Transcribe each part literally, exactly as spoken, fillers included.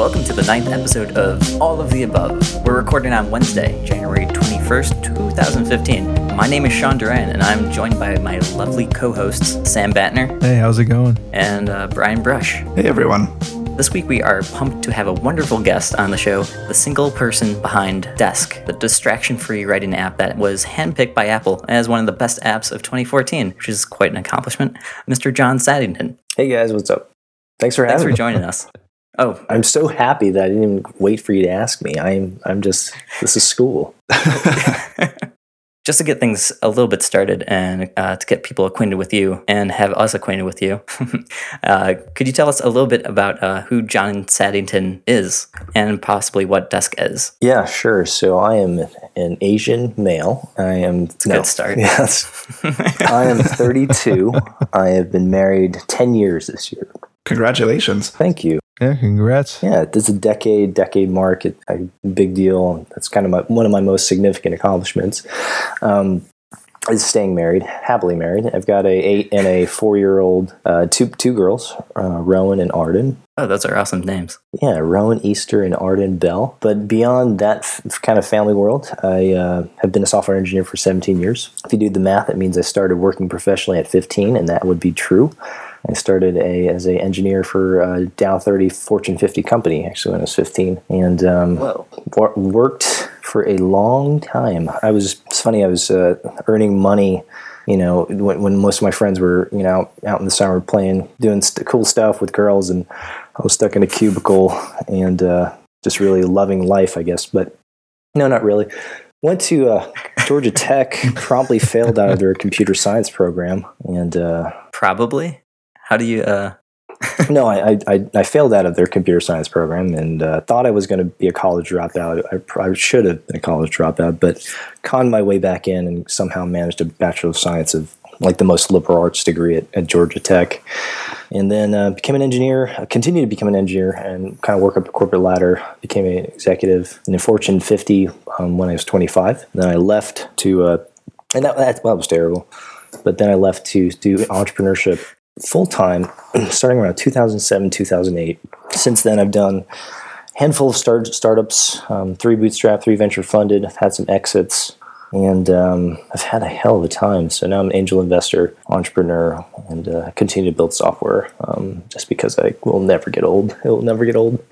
welcome to the ninth episode of All of the Above. We're recording on Wednesday, January twenty-first, twenty fifteen. My name is Sean Duran, and I'm joined by my lovely co-hosts, Sam Batner. Hey, how's it going? And uh, Brian Brush. Hey, everyone. This week we are pumped to have a wonderful guest on the show, the single person behind Desk, the distraction-free writing app that was handpicked by Apple as one of the best apps of twenty fourteen, which is quite an accomplishment, Mister John Saddington. Hey guys, what's up? Thanks for having me. Thanks for joining us. Oh, I'm so happy that I didn't even wait for you to ask me. I'm, I'm just, this is school. Just to get things a little bit started and uh, to get people acquainted with you and have us acquainted with you, uh, could you tell us a little bit about uh, who John Saddington is and possibly what Desk is? Yeah, sure. So I am an Asian male. I am... It's a no, good start. Yes. I am thirty-two. I have been married ten years this year. Congratulations. Thank you. Yeah, congrats. Yeah, it's a decade, decade mark, a big deal. That's kind of my, one of my most significant accomplishments, um, is staying married, happily married. I've got a eight and a four-year-old, uh, two two girls, uh, Rowan and Arden. Oh, those are awesome names. Yeah, Rowan Easter and Arden Bell. But beyond that f- kind of family world, I uh, have been a software engineer for seventeen years. If you do the math, it means I started working professionally at fifteen, and that would be true. I started a, as an engineer for a Dow thirty Fortune fifty company, actually, when I was fifteen, and um, wor- worked for a long time. I was, it's funny, I was uh, earning money, you know, when, when most of my friends were, you know, out, out in the summer playing, doing st- cool stuff with girls, and I was stuck in a cubicle and uh, just really loving life, I guess, but no, not really. Went to uh, Georgia Tech, promptly failed out of their computer science program, and... Uh, probably? How do you? Uh... no, I, I I failed out of their computer science program and uh, thought I was going to be a college dropout. I, I should have been a college dropout, but conned my way back in and somehow managed a Bachelor of Science of like the most liberal arts degree at, at Georgia Tech. And then uh, became an engineer, uh, continued to become an engineer and kind of work up the corporate ladder, became an executive in the Fortune fifty um, when I was twenty-five. Then I left to, uh, and that, that, well, that was terrible, but then I left to do entrepreneurship full-time, starting around two thousand seven, two thousand eight. Since then, I've done a handful of start- startups, um, three bootstrapped, three venture-funded. I've had some exits, and um, I've had a hell of a time. So now I'm an angel investor, entrepreneur, and uh, continue to build software um, just because I will never get old. It will never get old.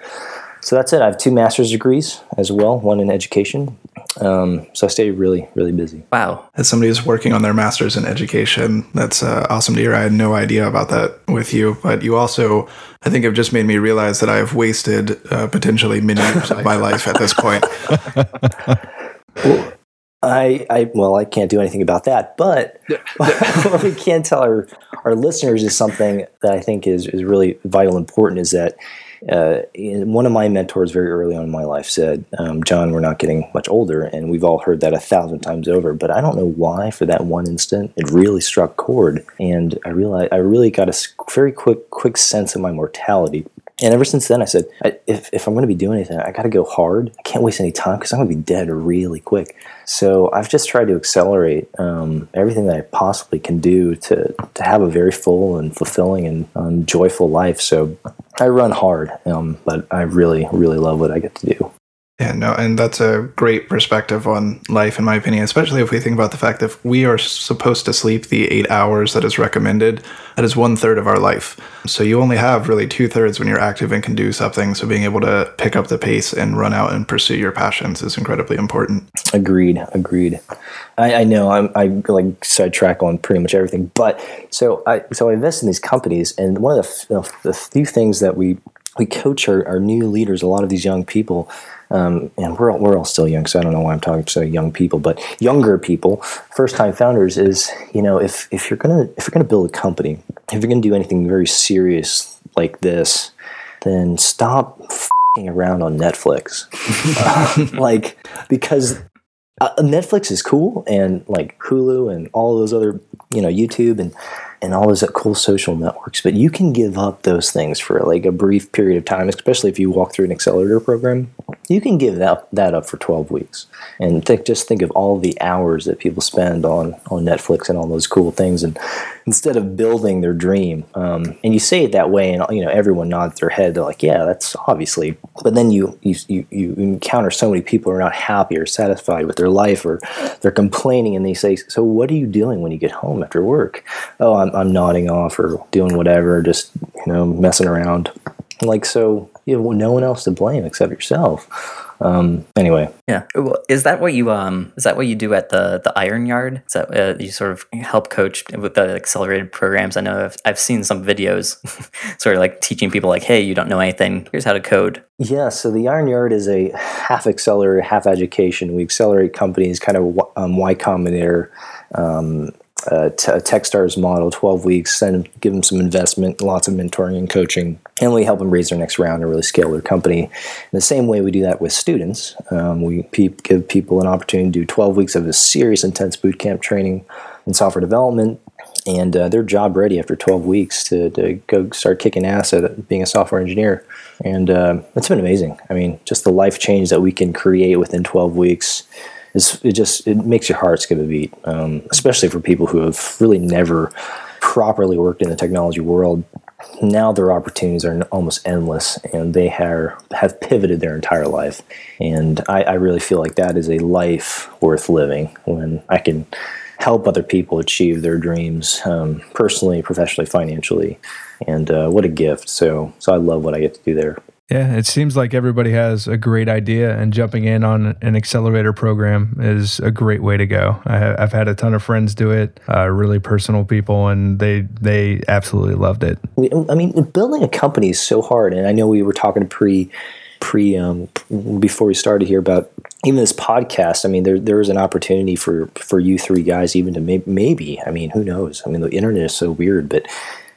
So that's it. I have two master's degrees as well, one in education. Um, so I stay really, really busy. Wow. As somebody who's working on their master's in education, that's uh, awesome to hear. I had no idea about that with you, but you also, I think, have just made me realize that I have wasted uh, potentially many years of my life at this point. Well, I, I, well, I can't do anything about that, but what we can tell our, our listeners is something that I think is, is really vital and important is that Uh, one of my mentors very early on in my life said, um, John, we're not getting much older, and we've all heard that a thousand times over, but I don't know why for that one instant it really struck chord, and I realized I really got a very quick quick sense of my mortality. And ever since then, I said, I, if, if I'm going to be doing anything, I got to go hard. I can't waste any time because I'm going to be dead really quick. So I've just tried to accelerate um, everything that I possibly can do to, to have a very full and fulfilling and um, joyful life. So I run hard, um, but I really, really love what I get to do. Yeah, no, and that's a great perspective on life, in my opinion, especially if we think about the fact that we are supposed to sleep the eight hours that is recommended. That is one third of our life. So you only have really two thirds when you're active and can do something. So being able to pick up the pace and run out and pursue your passions is incredibly important. Agreed. Agreed. I, I know I'm, I like sidetrack on pretty much everything, but so I, so I invest in these companies, and one of the, you know, the few things that we, we coach our, our new leaders, a lot of these young people. Um, and we're all, we're all still young, so I don't know why I'm talking to young people, but younger people, first-time founders, is you know if if you're gonna if you're gonna build a company, if you're gonna do anything very serious like this, then stop f***ing around on Netflix, uh, like because uh, Netflix is cool, and like Hulu and all those other you know YouTube and. and all those cool social networks, but you can give up those things for like a brief period of time, especially if you walk through an accelerator program. you can give that, that up for twelve weeks. And think, just think of all the hours that people spend on, on Netflix and all those cool things, and instead of building their dream. Um, and you say it that way, and you know everyone nods their head. They're like, yeah, that's obviously. But then you you, you, you encounter so many people who are not happy or satisfied with their life, or they're complaining, and they say, so what are you doing when you get home after work? Oh, I'm, I'm nodding off or doing whatever, just you know messing around. Like, so you have no one else to blame except yourself. Um, anyway, yeah. Well, is that what you um is that what you do at the the Iron Yard? Is that uh, you sort of help coach with the accelerated programs? I know I've, I've seen some videos, sort of like teaching people like, hey, you don't know anything, here's how to code. Yeah. So the Iron Yard is a half accelerator, half education. We accelerate companies, kind of um, Y Combinator. Um, Uh, t- TechStars model, twelve weeks, send, give them some investment, lots of mentoring and coaching, and we help them raise their next round and really scale their company. In the same way we do that with students, um, we pe- give people an opportunity to do twelve weeks of a serious, intense boot camp training in software development, and uh, they're job ready after twelve weeks to, to go start kicking ass at being a software engineer. And uh, it's been amazing. I mean, just the life change that we can create within twelve weeks. It's, it just it makes your heart skip a beat, um, especially for people who have really never properly worked in the technology world. Now their opportunities are almost endless, and they have, have pivoted their entire life. And I, I really feel like that is a life worth living, when I can help other people achieve their dreams, um, personally, professionally, financially. And uh, what a gift. So, so I love what I get to do there. Yeah, it seems like everybody has a great idea, and jumping in on an accelerator program is a great way to go. I, I've had a ton of friends do it, uh, really personal people, and they they absolutely loved it. I mean, building a company is so hard, and I know we were talking pre pre um, before we started here about even this podcast. I mean, there there is an opportunity for for you three guys even to may- maybe. I mean, who knows? I mean, the internet is so weird, but.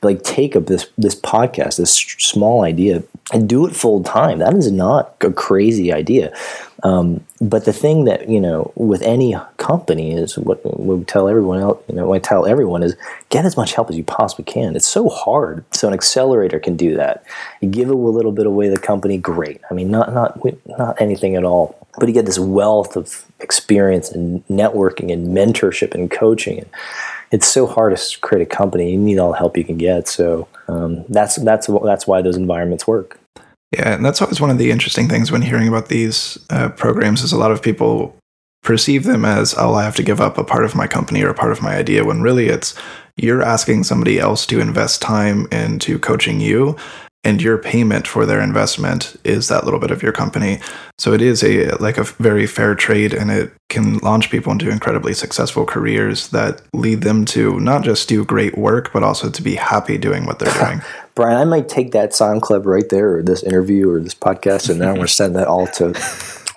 Like, take up this this podcast, this small idea, and do it full time. That is not a crazy idea. Um, but the thing that, you know, with any company is what we tell everyone else, you know, what I tell everyone is get as much help as you possibly can. It's so hard. So an accelerator can do that. You give a little bit away to the company, great. I mean, not not not anything at all. But you get this wealth of experience and networking and mentorship and coaching. And it's so hard to create a company. You need all the help you can get. So um, that's that's that's why those environments work. Yeah, and that's always one of the interesting things when hearing about these uh, programs is a lot of people perceive them as, oh, I have to give up a part of my company or a part of my idea, when really it's you're asking somebody else to invest time into coaching you, and your payment for their investment is that little bit of your company. So it is a like a very fair trade, and it can launch people into incredibly successful careers that lead them to not just do great work, but also to be happy doing what they're doing. Brian, I might take that sound clip right there, or this interview, or this podcast, and then I'm going to send that all to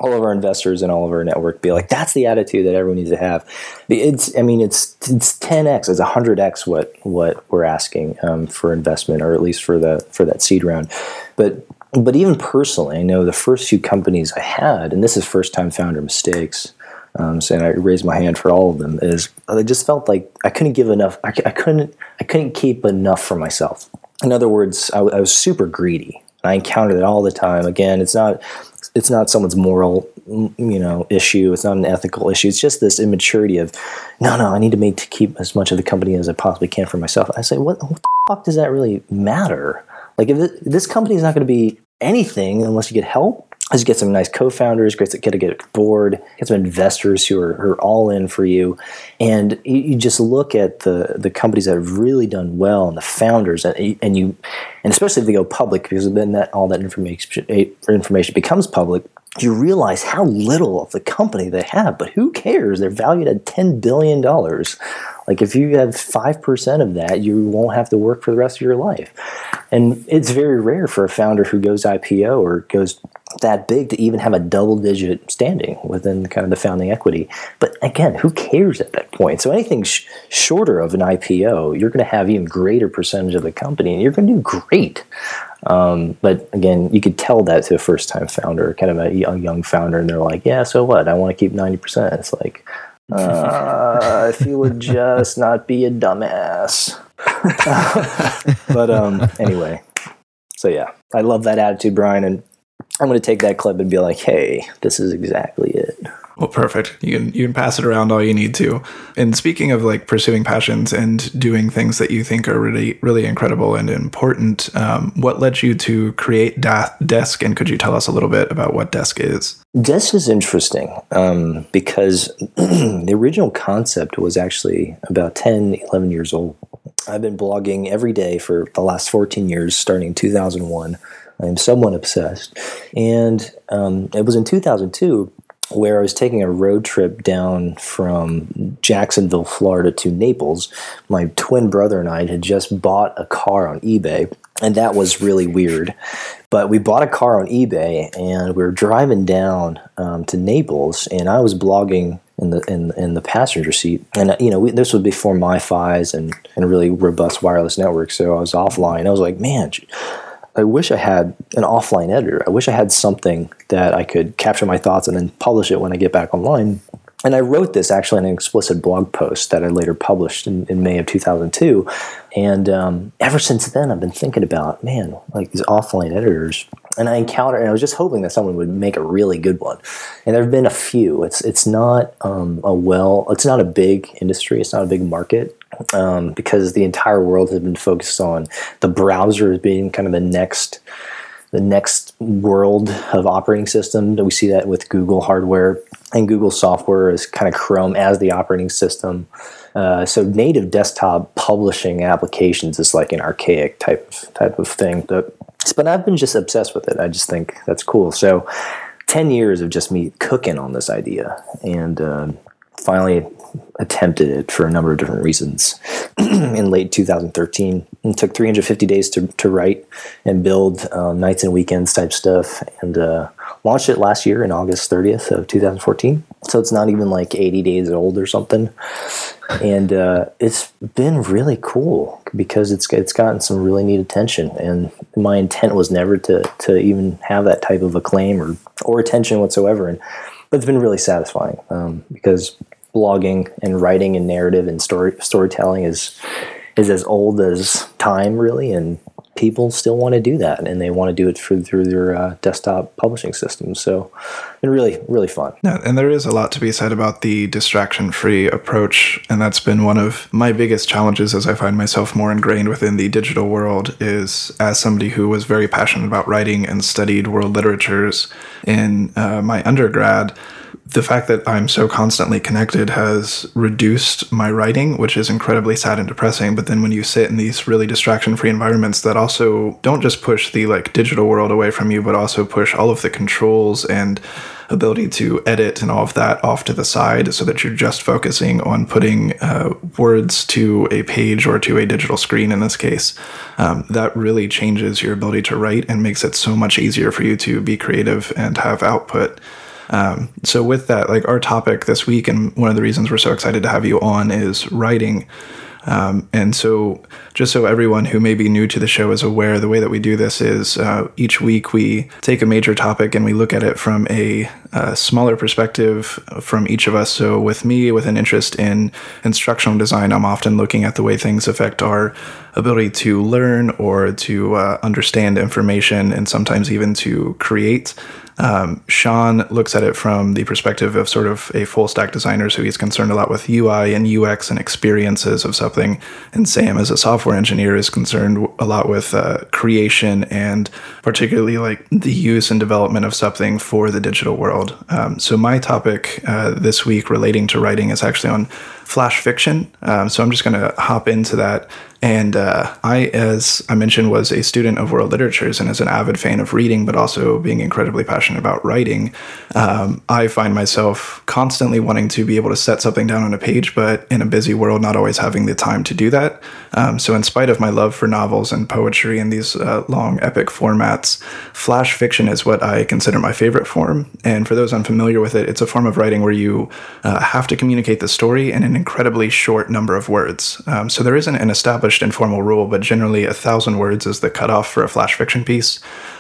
all of our investors and all of our network. Be like, that's the attitude that everyone needs to have. It's, I mean, it's it's ten x, it's one hundred x what what we're asking um, for investment, or at least for the for that seed round. But but even personally, I know the first few companies I had, and this is first time founder mistakes. Um, so and I raised my hand for all of them. Is I just felt like I couldn't give enough. I, I couldn't I couldn't keep enough for myself. In other words, I, I was super greedy. I encountered it all the time. Again, it's not it's not someone's moral, you know, issue. It's not an ethical issue. It's just this immaturity of, no, no, I need to make to keep as much of the company as I possibly can for myself. I say, what, what the fuck does that really matter? Like, if it, this company is not going to be anything unless you get help. As you get some nice co-founders, get to get a board, get some investors who are, are all in for you. And you, you just look at the, the companies that have really done well and the founders, and, and you, and especially if they go public, because then that all that information information becomes public, you realize how little of the company they have. But who cares? They're valued at ten billion dollars. Like, if you have five percent of that, you won't have to work for the rest of your life. And it's very rare for a founder who goes I P O or goes that big to even have a double-digit standing within kind of the founding equity. But again, who cares at that point? So anything sh- shorter of an I P O, you're going to have even greater percentage of the company, and you're going to do great. Um, but again, you could tell that to a first-time founder, kind of a young, young founder, and they're like, yeah, so what? I want to keep ninety percent. It's like, uh, if you would just not be a dumbass. but um, anyway, so yeah, I love that attitude, Brian, and I'm going to take that clip and be like, hey, this is exactly it. Well, perfect. You can you can pass it around all you need to. And speaking of like pursuing passions and doing things that you think are really, really incredible and important, um, what led you to create da- Desk? And could you tell us a little bit about what Desk is? Desk is interesting um, because the original concept was actually about ten, eleven years old. I've been blogging every day for the last fourteen years, starting in two thousand one. I'm somewhat obsessed. And um, it was in two thousand two where I was taking a road trip down from Jacksonville, Florida to Naples. My twin brother and I had just bought a car on eBay, and that was really weird. But we bought a car on eBay, and we were driving down um, to Naples, and I was blogging in the in, in the passenger seat. And, you know, we, this was before MiFis and, and really robust wireless networks, so I was offline. I was like, man, I wish I had an offline editor. I wish I had something that I could capture my thoughts and then publish it when I get back online. And I wrote this actually in an explicit blog post that I later published in, in May of two thousand two. And um, ever since then, I've been thinking about, man, like these offline editors. And I encountered, and I was just hoping that someone would make a really good one. And there have been a few. It's it's not um, a well, it's not a big industry. It's not a big market. Um, because the entire world has been focused on the browser as being kind of the next the next world of operating system. We see that with Google hardware and Google software is kind of Chrome as the operating system. Uh, so native desktop publishing applications is like an archaic type of, type of thing. But, but I've been just obsessed with it. I just think that's cool. So ten years of just me cooking on this idea and uh, finally attempted it for a number of different reasons in late two thousand thirteen. It took three hundred fifty days to, to write and build um, nights and weekends type stuff, and uh, launched it last year in August thirtieth of two thousand fourteen. So it's not even like eighty days old or something. And uh, it's been really cool because it's it's gotten some really neat attention. And my intent was never to to even have that type of acclaim or, or attention whatsoever. And but it's been really satisfying um, because blogging and writing and narrative and story storytelling is is as old as time, really, and people still want to do that, and they want to do it through, through their uh, desktop publishing system. So it's been really, really fun. Yeah, and there is a lot to be said about the distraction-free approach, and that's been one of my biggest challenges as I find myself more ingrained within the digital world is as somebody who was very passionate about writing and studied world literatures in uh, my undergrad. The fact that I'm so constantly connected has reduced my writing, which is incredibly sad and depressing. But then when you sit in these really distraction-free environments that also don't just push the like digital world away from you, but also push all of the controls and ability to edit and all of that off to the side so that you're just focusing on putting uh, words to a page or to a digital screen in this case, um, that really changes your ability to write and makes it so much easier for you to be creative and have output. Um, so with that, like our topic this week, and one of the reasons we're so excited to have you on is writing. Um, and so just so everyone who may be new to the show is aware, the way that we do this is uh, each week we take a major topic and we look at it from a, a smaller perspective from each of us. So with me, with an interest in instructional design, I'm often looking at the way things affect our ability to learn or to uh, understand information and sometimes even to create. Um, Sean looks at it from the perspective of sort of a full stack designer, so he's concerned a lot with U I and U X and experiences of something. And Sam, as a software engineer, is concerned a lot with uh, creation and particularly like the use and development of something for the digital world. Um, so my topic uh, this week relating to writing is actually on flash fiction. Um, so I'm just going to hop into that. And uh, I, as I mentioned, was a student of world literatures and is an avid fan of reading, but also being incredibly passionate about writing. Um, I find myself constantly wanting to be able to set something down on a page, but in a busy world, not always having the time to do that. Um, so in spite of my love for novels and poetry and these uh, long epic formats, flash fiction is what I consider my favorite form. And for those unfamiliar with it, it's a form of writing where you uh, have to communicate the story in an incredibly short number of words. Um, so there isn't an established informal rule, but generally a thousand words is the cutoff for a flash fiction piece.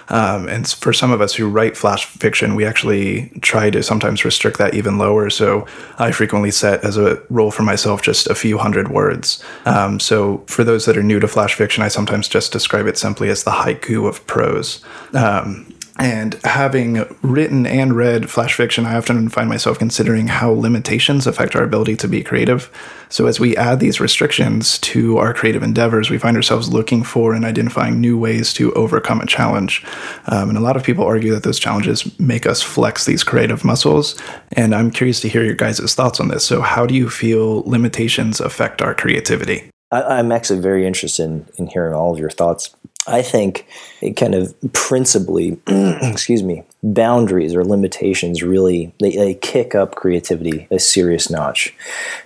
Um, and for some of us who write flash fiction, we actually try to sometimes restrict that even lower. So I frequently set as a rule for myself just a few hundred words. Um, so for those that are new to flash fiction, I sometimes just describe it simply as the haiku of prose. Um, And having written and read flash fiction, I often find myself considering how limitations affect our ability to be creative. So as we add these restrictions to our creative endeavors, we find ourselves looking for and identifying new ways to overcome a challenge. Um, and a lot of people argue that those challenges make us flex these creative muscles. And I'm curious to hear your guys' thoughts on this. So how do you feel limitations affect our creativity? I, I'm actually very interested in, in hearing all of your thoughts. I think it kind of principally, excuse me, boundaries or limitations really, they, they kick up creativity a serious notch.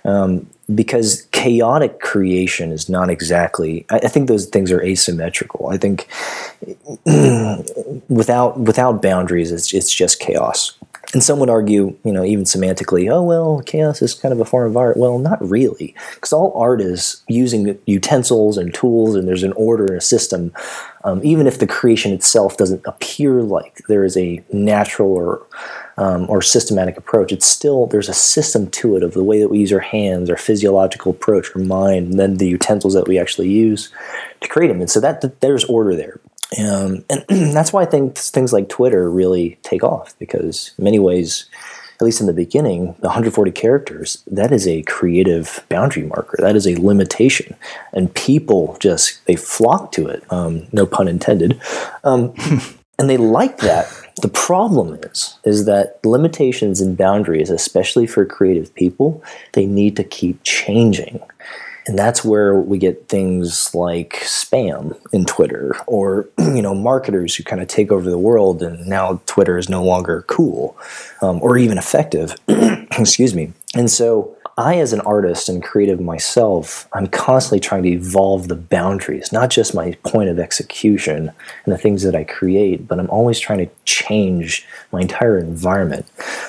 Um, because chaotic creation is not exactly, I, I think those things are asymmetrical. I think without without boundaries, it's it's just chaos. And some would argue, you know, even semantically, oh, well, chaos is kind of a form of art. Well, not really, because all art is using utensils and tools, and there's an order and a system, um, even if the creation itself doesn't appear like there is a natural or um, or systematic approach. It's still, there's a system to it of the way that we use our hands, our physiological approach, our mind, and then the utensils that we actually use to create them. And so that, that there's order there. Um, and that's why I think things like Twitter really take off, because in many ways, at least in the beginning, one hundred forty characters, that is a creative boundary marker. That is a limitation. And people just, they flock to it, um, no pun intended. Um, and they like that. The problem is, is that limitations and boundaries, especially for creative people, they need to keep changing. And that's where we get things like spam in Twitter, or, you know, marketers who kind of take over the world, and now Twitter is no longer cool um, or even effective. Excuse me. And so I, as an artist and creative myself, I'm constantly trying to evolve the boundaries, not just my point of execution and the things that I create, but I'm always trying to change my entire environment.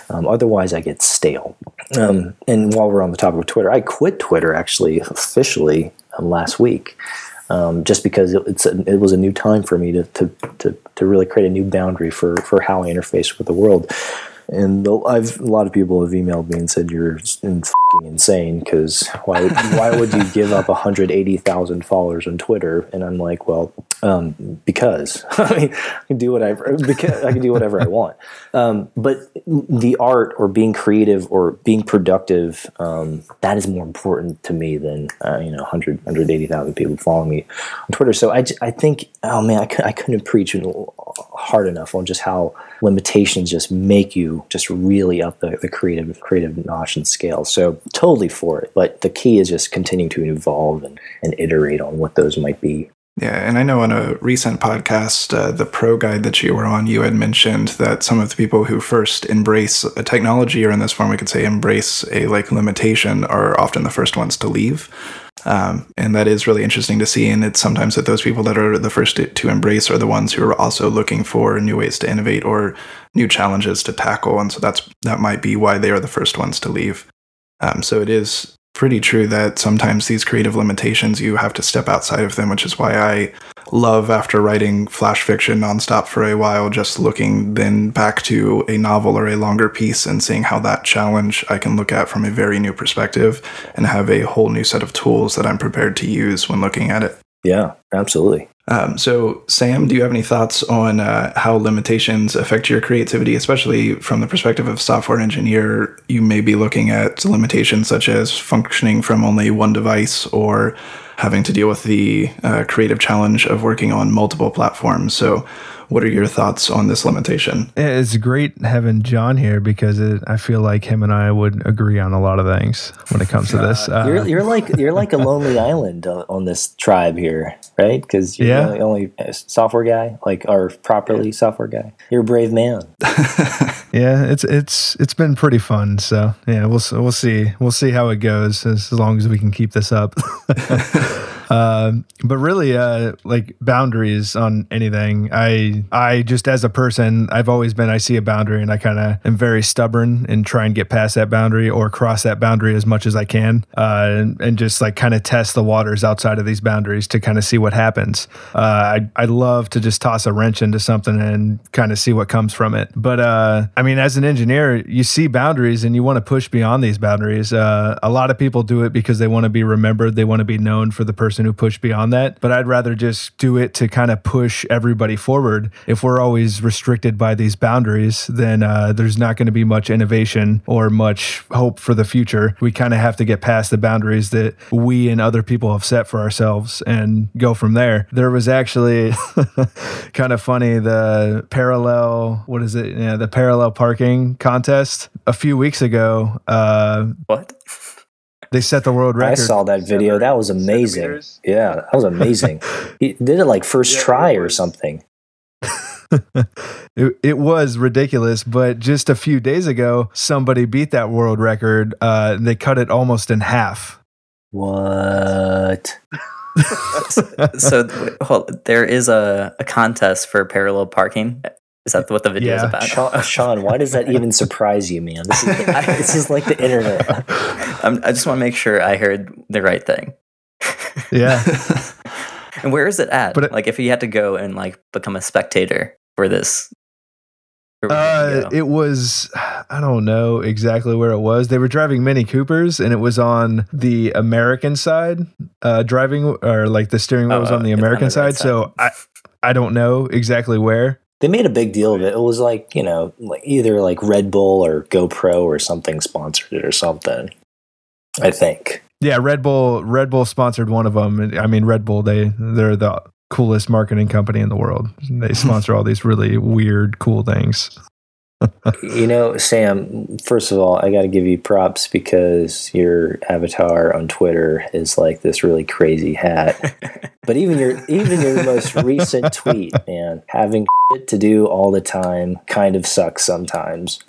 Um, otherwise, I get stale. Um, and while we're on the topic of Twitter, I quit Twitter actually officially um, last week, um, just because it, it's a, it was a new time for me to to to, to really create a new boundary for, for how I interface with the world. And I've a lot of people have emailed me and said you're f***ing insane, because why why would you give up one hundred eighty thousand followers on Twitter? And I'm like, well, um, because I mean, I can do whatever because I can do whatever I want. Um, but the art or being creative or being productive, um, that is more important to me than uh, you know one hundred, one hundred eighty thousand people following me on Twitter. So I, I think oh man I, could, I couldn't preach hard enough on just how limitations just make you. Just really up the, the creative creative notch and scale. So totally for it. But the key is just continuing to evolve and, and iterate on what those might be. Yeah, and I know on a recent podcast, uh, the Pro Guide that you were on, you had mentioned that some of the people who first embrace a technology, or in this form we could say embrace a like limitation, are often the first ones to leave. Um, and that is really interesting to see. And it's sometimes that those people that are the first to, to embrace are the ones who are also looking for new ways to innovate or new challenges to tackle. And so that's that might be why they are the first ones to leave. Um, so it is pretty true that sometimes these creative limitations, you have to step outside of them, which is why I love, after writing flash fiction nonstop for a while, just looking then back to a novel or a longer piece and seeing how that challenge I can look at from a very new perspective and have a whole new set of tools that I'm prepared to use when looking at it. Yeah, absolutely. Um, so, Sam, do you have any thoughts on uh, how limitations affect your creativity, especially from the perspective of a software engineer? You may be looking at limitations such as functioning from only one device or having to deal with the uh, creative challenge of working on multiple platforms. So what are your thoughts on this limitation? It's great having John here, because it, I feel like him and I would agree on a lot of things when it comes to this. Uh, you're, you're like you're like a lonely island on this tribe here, right? Because you're yeah. the only software guy, like or properly software guy. You're a brave man. yeah, it's it's it's been pretty fun. So yeah, we'll we'll see we'll see how it goes, as long as we can keep this up. Uh, but really, uh, like boundaries on anything. I, I just as a person, I've always been, I see a boundary and I kind of am very stubborn and try and get past that boundary or cross that boundary as much as I can. Uh, and, and just like kind of test the waters outside of these boundaries to kind of see what happens. Uh, I, I love to just toss a wrench into something and kind of see what comes from it. But, uh, I mean, as an engineer, you see boundaries and you want to push beyond these boundaries. Uh, a lot of people do it because they want to be remembered. They want to be known for the person person who pushed beyond that, but I'd rather just do it to kind of push everybody forward. If we're always restricted by these boundaries, then uh, there's not going to be much innovation or much hope for the future. We kind of have to get past the boundaries that we and other people have set for ourselves and go from there. There was actually kind of funny, the parallel, what is it? Yeah, the parallel parking contest a few weeks ago. Uh, what? They set the world record. I saw that video. That was amazing. Yeah, that was amazing. He did it like first yeah, try or something. it, it was ridiculous, but just a few days ago, somebody beat that world record. Uh, they cut it almost in half. What? so, so well, there is a, a contest for parallel parking. Is that what the video yeah. is about? Sean, Sean, why does that even surprise you, man? This is, I, this is like the internet. I'm, I just want to make sure I heard the right thing. Yeah. And where is it at? But it, like, if you had to go and like become a spectator for this. Uh, it was, I don't know exactly where it was. They were driving Mini Coopers, and it was on the American side, uh, driving, or like the steering wheel oh, was on the American on the right side, side. So I, I don't know exactly where. They made a big deal of it. It was like, you know, like either like Red Bull or GoPro or something sponsored it or something, I think. Yeah, Red Bull Red Bull sponsored one of them. I mean, Red Bull, they, they're the coolest marketing company in the world. They sponsor all these really weird, cool things. You know, Sam, first of all, I got to give you props because your avatar on Twitter is like this really crazy hat. But even your even your most recent tweet, man, having shit to do all the time kind of sucks sometimes.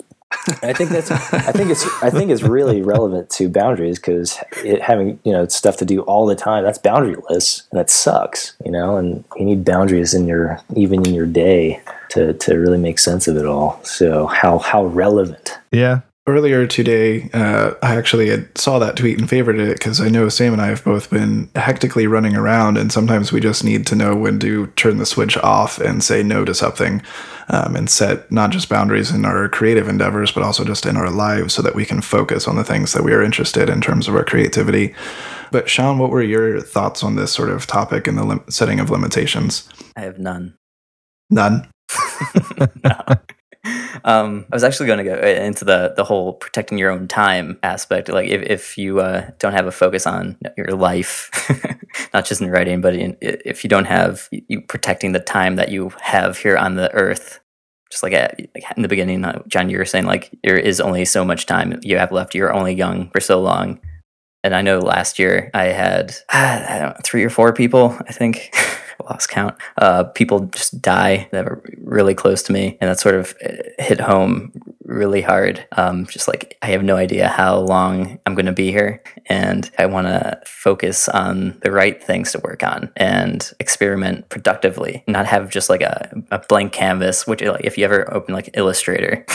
I think that's I think it's I think it's really relevant to boundaries, because having, you know, stuff to do all the time, that's boundaryless, and that sucks, you know, and you need boundaries in your, even in your day, to to really make sense of it all. So how how relevant. Yeah. Earlier today, uh, I actually had saw that tweet and favorited it because I know Sam and I have both been hectically running around, and sometimes we just need to know when to turn the switch off and say no to something, um, and set not just boundaries in our creative endeavors, but also just in our lives so that we can focus on the things that we are interested in terms of our creativity. But Sean, what were your thoughts on this sort of topic and the lim- setting of limitations? I have none. None? No. Um, I was actually going to go into the, the whole protecting your own time aspect. Like if, if you uh, don't have a focus on your life, not just in writing, but in, if you don't have you protecting the time that you have here on the earth, just like, at, like in the beginning, John, you were saying like there is only so much time you have left. You're only young for so long. And I know last year I had I don't know, three or four people, I think. Lost count. Uh, people just die that were really close to me, and that sort of hit home really hard. Um, just like I have no idea how long I'm going to be here, and I want to focus on the right things to work on and experiment productively, not have just like a, a blank canvas. Which, like, if you ever open like Illustrator,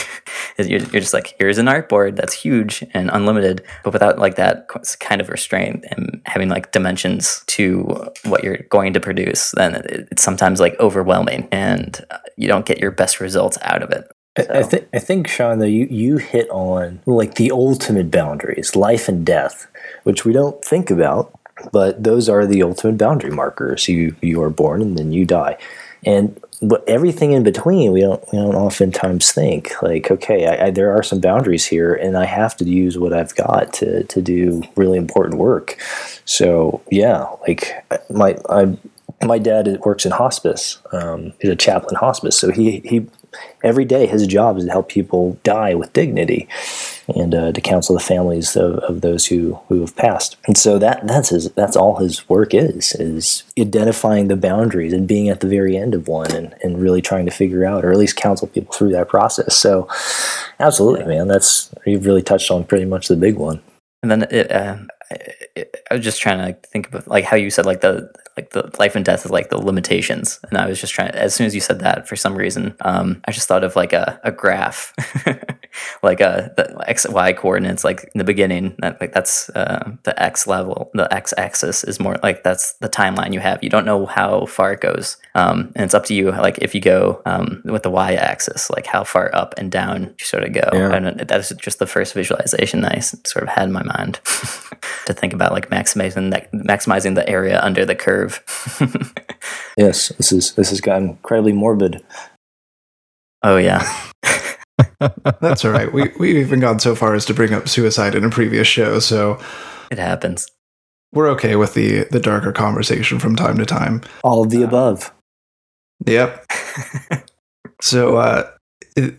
you're, you're just like, here's an artboard that's huge and unlimited, but without like that kind of restraint and having like dimensions to what you're going to produce. Then it's sometimes like overwhelming, and you don't get your best results out of it. So. I, th- I think, Sean, though, you, you hit on like the ultimate boundaries, life and death, which we don't think about, but those are the ultimate boundary markers. You you are born and then you die, and but everything in between, we don't we don't oftentimes think like, okay, I, I, there are some boundaries here, and I have to use what I've got to to do really important work. So yeah, like my I. My dad works in hospice. Um, he's a chaplain hospice. So he, he every day his job is to help people die with dignity and uh, to counsel the families of, of those who, who have passed. And so that that's his, that's all his work is, is identifying the boundaries and being at the very end of one and, and really trying to figure out or at least counsel people through that process. So absolutely, man, that's you've really touched on pretty much the big one. And then it, uh, it, I was just trying to like, think about like how you said like the like the life and death is like the limitations, and I was just trying. As soon as you said that, for some reason, um, I just thought of like a, a graph like uh, the X, Y coordinates, like in the beginning, that, like that's uh, the X level, the X axis is more like that's the timeline you have. You don't know how far it goes. Um, and it's up to you, like if you go um, with the Y axis, like how far up and down you sort of go. Yeah. And that's just the first visualization that I sort of had in my mind to think about, like maximizing that, maximizing the area under the curve. Yes, this is this has gotten incredibly morbid. Oh yeah. That's all right. We we've even gone so far as to bring up suicide in a previous show, so it happens. We're okay with the the darker conversation from time to time. All of the uh, above. Yep. So uh,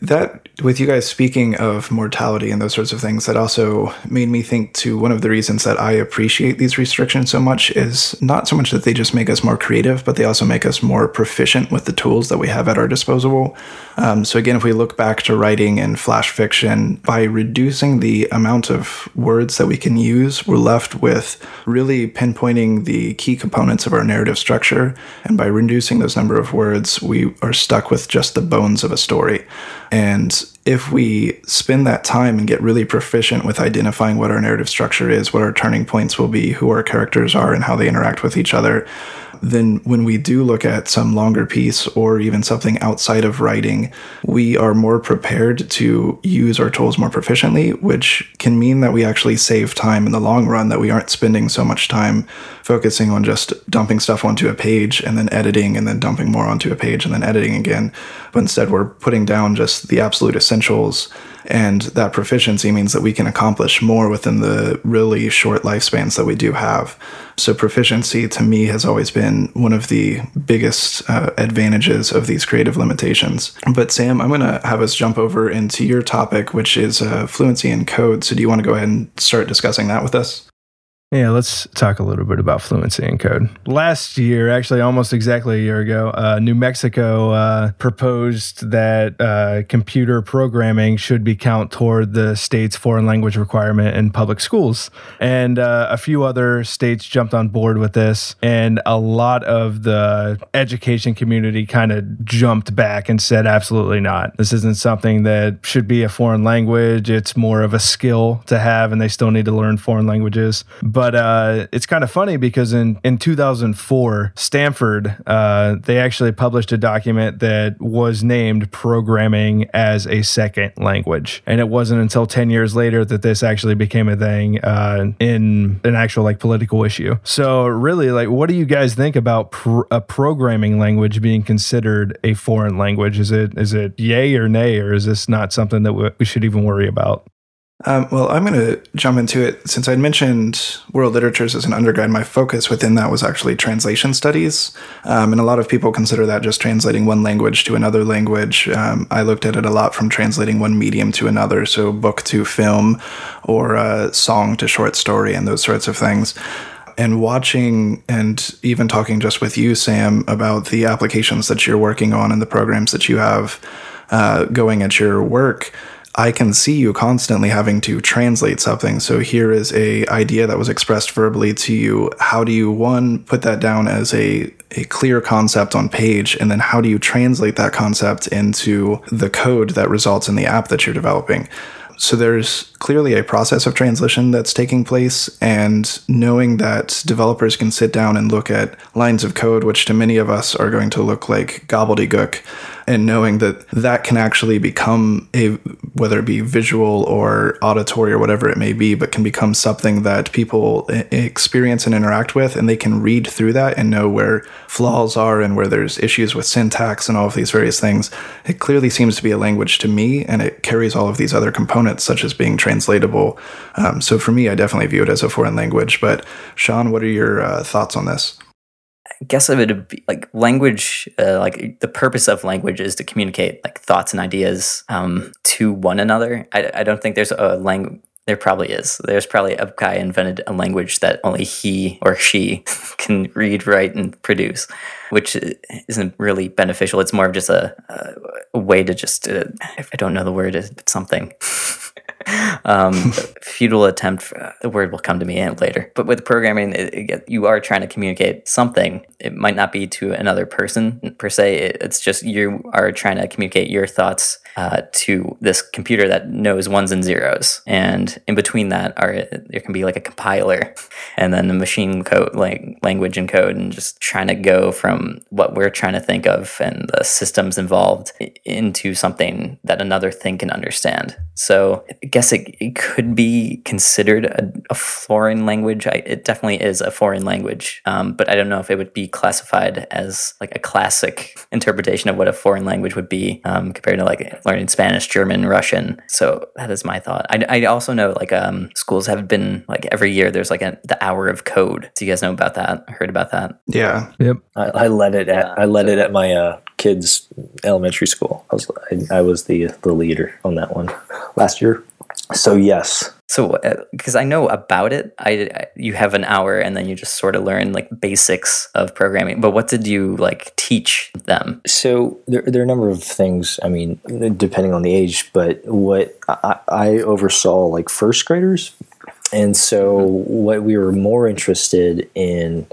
that, with you guys speaking of mortality and those sorts of things, that also made me think to one of the reasons that I appreciate these restrictions so much is not so much that they just make us more creative, but they also make us more proficient with the tools that we have at our disposal. Um, so again, if we look back to writing and flash fiction, by reducing the amount of words that we can use, we're left with really pinpointing the key components of our narrative structure. And by reducing those number of words, we are stuck with just the bones of a story. And if we spend that time and get really proficient with identifying what our narrative structure is, what our turning points will be, who our characters are, and how they interact with each other, then when we do look at some longer piece or even something outside of writing, we are more prepared to use our tools more proficiently, which can mean that we actually save time in the long run, that we aren't spending so much time focusing on just dumping stuff onto a page and then editing and then dumping more onto a page and then editing again. But instead, we're putting down just the absolute essentials, and that proficiency means that we can accomplish more within the really short lifespans that we do have. So proficiency, to me, has always been one of the biggest uh, advantages of these creative limitations. But Sam, I'm going to have us jump over into your topic, which is uh, fluency in code. So do you want to go ahead and start discussing that with us? Yeah, let's talk a little bit about fluency in code. Last year, actually almost exactly a year ago, uh, New Mexico uh, proposed that uh, computer programming should be counted toward the state's foreign language requirement in public schools. And uh, a few other states jumped on board with this. And a lot of the education community kind of jumped back and said, absolutely not. This isn't something that should be a foreign language. It's more of a skill to have, and they still need to learn foreign languages. But uh, it's kind of funny because in, in two thousand four, Stanford, uh, they actually published a document that was named Programming as a Second Language. And it wasn't until ten years later that this actually became a thing uh, in an actual like political issue. So really, like, what do you guys think about pr- a programming language being considered a foreign language? Is it is it yay or nay, or is this not something that we should even worry about? Um, well, I'm going to jump into it. Since I'd mentioned world literatures as an undergrad, my focus within that was actually translation studies. Um, and a lot of people consider that just translating one language to another language. Um, I looked at it a lot from translating one medium to another, so book to film or uh, song to short story and those sorts of things. And watching and even talking just with you, Sam, about the applications that you're working on and the programs that you have uh, going at your work, I can see you constantly having to translate something. So here is a idea that was expressed verbally to you. How do you, one, put that down as a, a clear concept on page? And then how do you translate that concept into the code that results in the app that you're developing? So there's clearly a process of translation that's taking place, and knowing that developers can sit down and look at lines of code, which to many of us are going to look like gobbledygook, and knowing that that can actually become a, whether it be visual or auditory or whatever it may be, but can become something that people experience and interact with, and they can read through that and know where flaws are and where there's issues with syntax and all of these various things. It clearly seems to be a language to me, and it carries all of these other components, such as being translatable. Um, so for me, I definitely view it as a foreign language. But Sean, what are your uh, thoughts on this? I guess it would be like language, uh, like the purpose of language is to communicate like thoughts and ideas um, to one another. I, I don't think there's a language. There probably is. There's probably a guy invented a language that only he or she can read, write, and produce, which isn't really beneficial. It's more of just a, a way to just, uh, I don't know the word, it's something. um, futile attempt, for, the word will come to me later, but with programming, it, it, you are trying to communicate something. It might not be to another person per se. It, it's just you are trying to communicate your thoughts uh, to this computer that knows ones and zeros. And in between that are, there can be like a compiler and then the machine code, like language and code, and just trying to go from what we're trying to think of and the systems involved into something that another thing can understand. So I guess it, it could be considered a, a foreign language. I, it definitely is a foreign language, um, but I don't know if it would be classified as like a classic interpretation of what a foreign language would be um, compared to like learning Spanish, German, Russian. So that is my thought. I, I also know like um, schools have been like every year there's like a, the hour of code. Do you guys know about that? Heard about that? Yeah. Yep. I, I led it at yeah, I led so. it at my uh, kids' elementary school. I was I, I was the the leader on that one last year. So yes. So, because I know about it, I, I you have an hour and then you just sort of learn like basics of programming. But what did you like teach them? So there, there are a number of things. I mean, depending on the age, but what I, I oversaw like first graders. And so what we were more interested in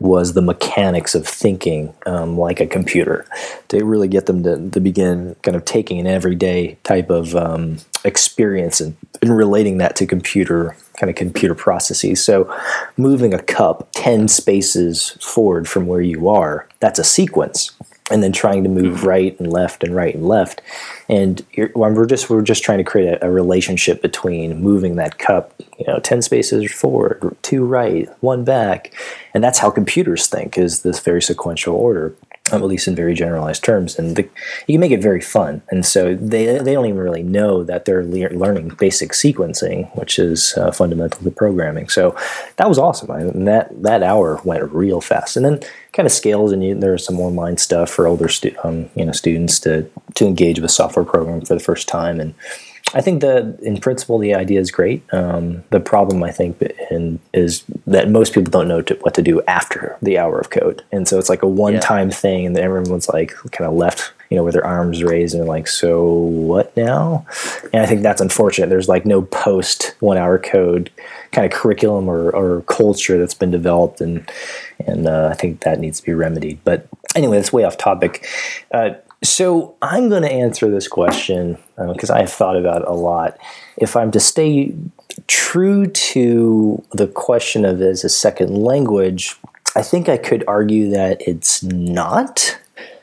was the mechanics of thinking um, like a computer, to really get them to, to begin kind of taking an everyday type of um, experience and, and relating that to computer kind of computer processes. So moving a cup ten spaces forward from where you are, that's a sequence. And then trying to move right and left and right and left, and you're, we're just we're just trying to create a, a relationship between moving that cup, you know, ten spaces forward, two right, one back, and that's how computers think, is this very sequential order, at least in very generalized terms. And the, you can make it very fun, and so they they don't even really know that they're le- learning basic sequencing, which is uh, fundamental to programming. So that was awesome. I mean, that that hour went real fast, and then kind of scales, and you, there's some online stuff for older stu- um, you know students to to engage with software programming for the first time. And I think the in principle the idea is great. Um, the problem I think in, is that most people don't know to, what to do after the hour of code, and so it's like a one-time yeah. thing, and everyone's like kind of left, you know, with their arms raised and like, so what now? And I think that's unfortunate. There's like no post one hour code kind of curriculum or, or culture that's been developed. And, and uh, I think that needs to be remedied. But anyway, that's way off topic. Uh, so I'm going to answer this question because uh, I have thought about it a lot. If I'm to stay true to the question of is a second language, I think I could argue that it's not.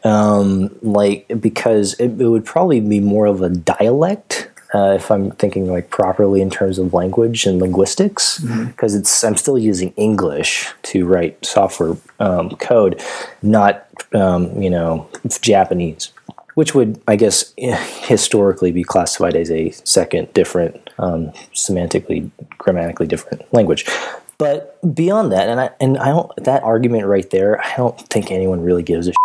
Um, like, because it, it would probably be more of a dialect, uh, if I'm thinking like properly in terms of language and linguistics, because mm-hmm. it's, I'm still using English to write software, um, code, not, um, you know, Japanese, which would, I guess, historically be classified as a second different, um, semantically, grammatically different language. But beyond that, and I, and I don't, that argument right there, I don't think anyone really gives a shit.